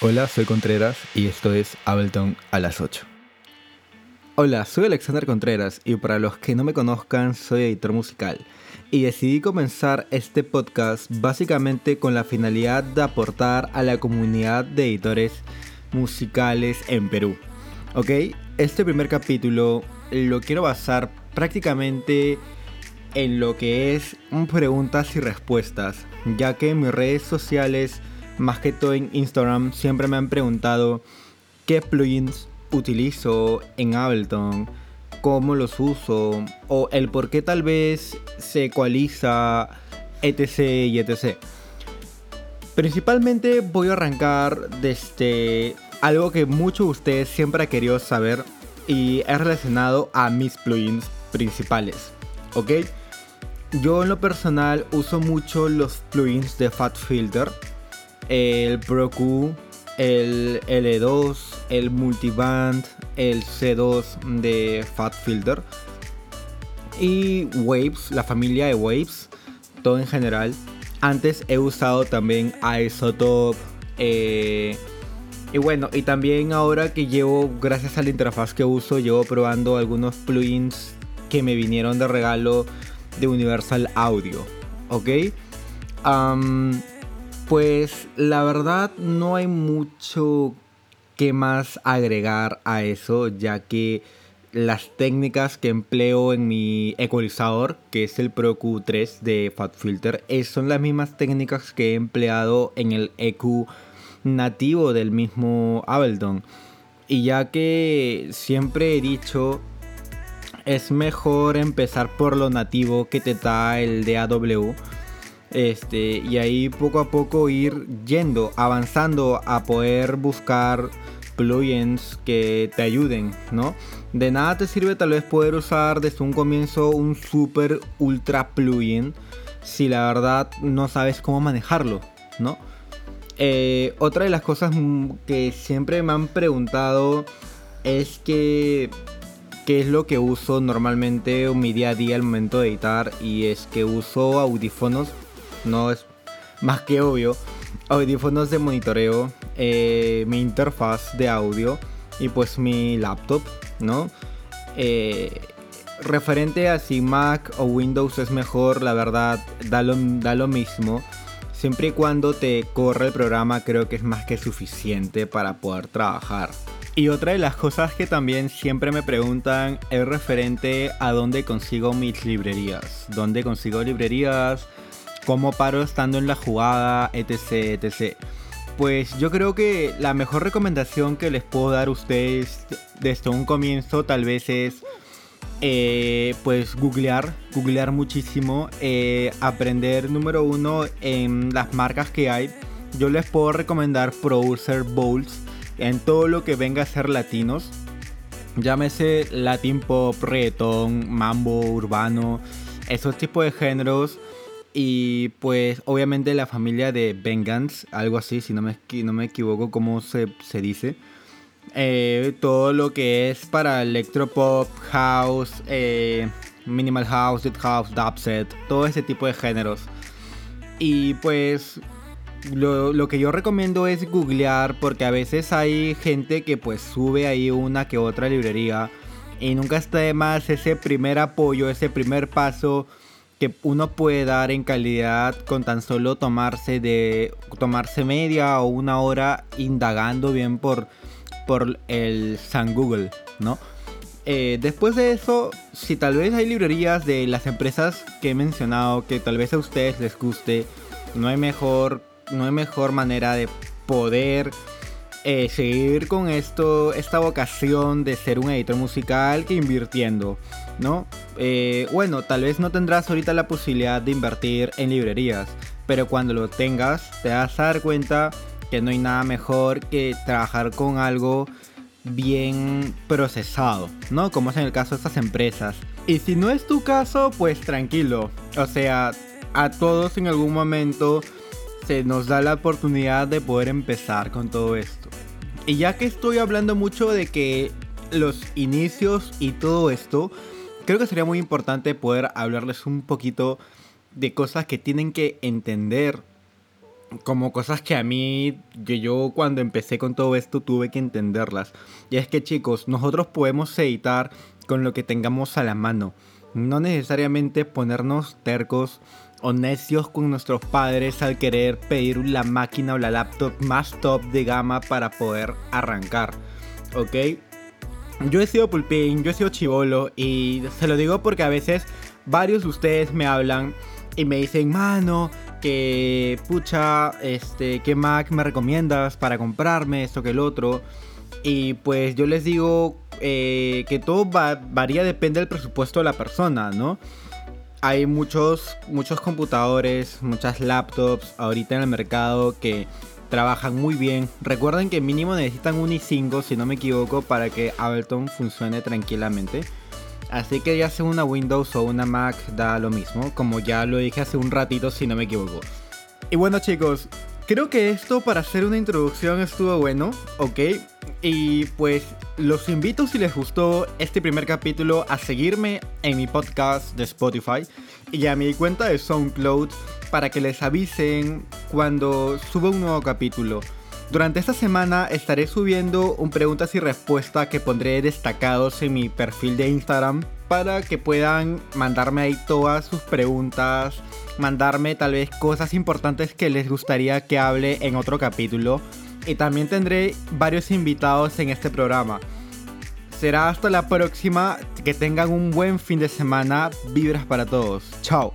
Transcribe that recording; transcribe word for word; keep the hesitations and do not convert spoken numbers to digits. Hola, soy Contreras y esto es Ableton a las ocho. Hola, soy Alexander Contreras y para los que no me conozcan, soy editor musical. Y decidí comenzar este podcast básicamente con la finalidad de aportar a la comunidad de editores musicales en Perú. Ok, este primer capítulo lo quiero basar prácticamente en lo que es preguntas y respuestas, ya que en mis redes sociales, más que todo en Instagram, siempre me han preguntado qué plugins utilizo en Ableton, cómo los uso, o el por qué tal vez se ecualiza, etc y etc. Principalmente voy a arrancar desde algo que muchos de ustedes siempre han querido saber y es relacionado a mis plugins principales, ¿ok? Yo en lo personal uso mucho los plugins de Fat Filter, el Pro Q, el L dos, el Multiband, el C dos de FabFilter y Waves, la familia de Waves, todo en general. Antes he usado también iZotope eh, y bueno, y también ahora que llevo, gracias a la interfaz que uso, llevo probando algunos plugins que me vinieron de regalo de Universal Audio, ¿ok? Um, Pues la verdad no hay mucho que más agregar a eso, ya que las técnicas que empleo en mi ecualizador, que es el Pro Q tres de FabFilter, son las mismas técnicas que he empleado en el E Q nativo del mismo Ableton. Y ya que siempre he dicho, es mejor empezar por lo nativo que te da el D A W. Este, y ahí poco a poco ir yendo, avanzando a poder buscar plugins que te ayuden, ¿no? De nada te sirve tal vez poder usar desde un comienzo un super ultra plugin si la verdad no sabes cómo manejarlo, ¿no? Eh, otra de las cosas que siempre me han preguntado es que que es lo que uso normalmente en mi día a día al momento de editar, y es que uso audífonos. No es más que obvio, audífonos de monitoreo, eh, mi interfaz de audio y pues mi laptop, ¿no? Eh, referente a si Mac o Windows es mejor, la verdad da lo, da lo mismo. Siempre y cuando te corra el programa, creo que es más que suficiente para poder trabajar. Y otra de las cosas que también siempre me preguntan es referente a dónde consigo mis librerías. ¿Dónde consigo librerías? ¿Cómo paro estando en la jugada? Etc, etcétera. Pues yo creo que la mejor recomendación que les puedo dar a ustedes desde un comienzo tal vez es eh, pues googlear, googlear muchísimo, eh, aprender número uno en las marcas que hay. Yo les puedo recomendar Producer Bowls en todo lo que venga a ser latinos. Llámese Latin Pop, reggaetón, mambo, urbano, esos tipos de géneros. Y pues obviamente la familia de Vengeance, algo así, si no me, no me equivoco cómo se, se dice. Eh, todo lo que es para Electropop, House, eh, Minimal House, Dead House, dubstep, todo ese tipo de géneros. Y pues lo, lo que yo recomiendo es googlear, porque a veces hay gente que pues sube ahí una que otra librería. Y nunca está de más ese primer apoyo, ese primer paso que uno puede dar en calidad con tan solo tomarse de tomarse media o una hora indagando bien por, por el San Google, ¿no? Eh, después de eso, si tal vez hay librerías de las empresas que he mencionado que tal vez a ustedes les guste, no hay mejor, no hay mejor manera de poder eh, seguir con esto, esta vocación de ser un editor musical, que invirtiendo, ¿no? Eh, bueno, tal vez no tendrás ahorita la posibilidad de invertir en librerías, pero cuando lo tengas te vas a dar cuenta que no hay nada mejor que trabajar con algo bien procesado, ¿no? Como es en el caso de estas empresas. Y si no es tu caso, pues tranquilo. O sea, a todos en algún momento se nos da la oportunidad de poder empezar con todo esto. Y ya que estoy hablando mucho de que los inicios y todo esto, creo que sería muy importante poder hablarles un poquito de cosas que tienen que entender como cosas que a mí, que yo cuando empecé con todo esto tuve que entenderlas. Y es que, chicos, nosotros podemos editar con lo que tengamos a la mano. No necesariamente ponernos tercos o necios con nuestros padres al querer pedir la máquina o la laptop más top de gama para poder arrancar, ¿ok? Yo he sido pulpín, yo he sido chibolo, y se lo digo porque a veces varios de ustedes me hablan y me dicen: mano, que pucha, este, ¿qué Mac me recomiendas para comprarme esto que el otro? Y pues yo les digo eh, que todo va, varía, depende del presupuesto de la persona, ¿no? Hay muchos, muchos computadores, muchas laptops ahorita en el mercado que trabajan muy bien. Recuerden que mínimo necesitan un i cinco, si no me equivoco, para que Ableton funcione tranquilamente. Así que ya sea una Windows o una Mac da lo mismo, como ya lo dije hace un ratito, si no me equivoco. Y bueno, chicos, creo que esto para hacer una introducción estuvo bueno, ¿ok? Y pues los invito, si les gustó este primer capítulo, a seguirme en mi podcast de Spotify y a mi cuenta de SoundCloud para que les avisen cuando suba un nuevo capítulo. Durante esta semana estaré subiendo un preguntas y respuestas que pondré destacados en mi perfil de Instagram para que puedan mandarme ahí todas sus preguntas, mandarme tal vez cosas importantes que les gustaría que hable en otro capítulo. Y también tendré varios invitados en este programa. Será hasta la próxima, que tengan un buen fin de semana, vibras para todos, chao.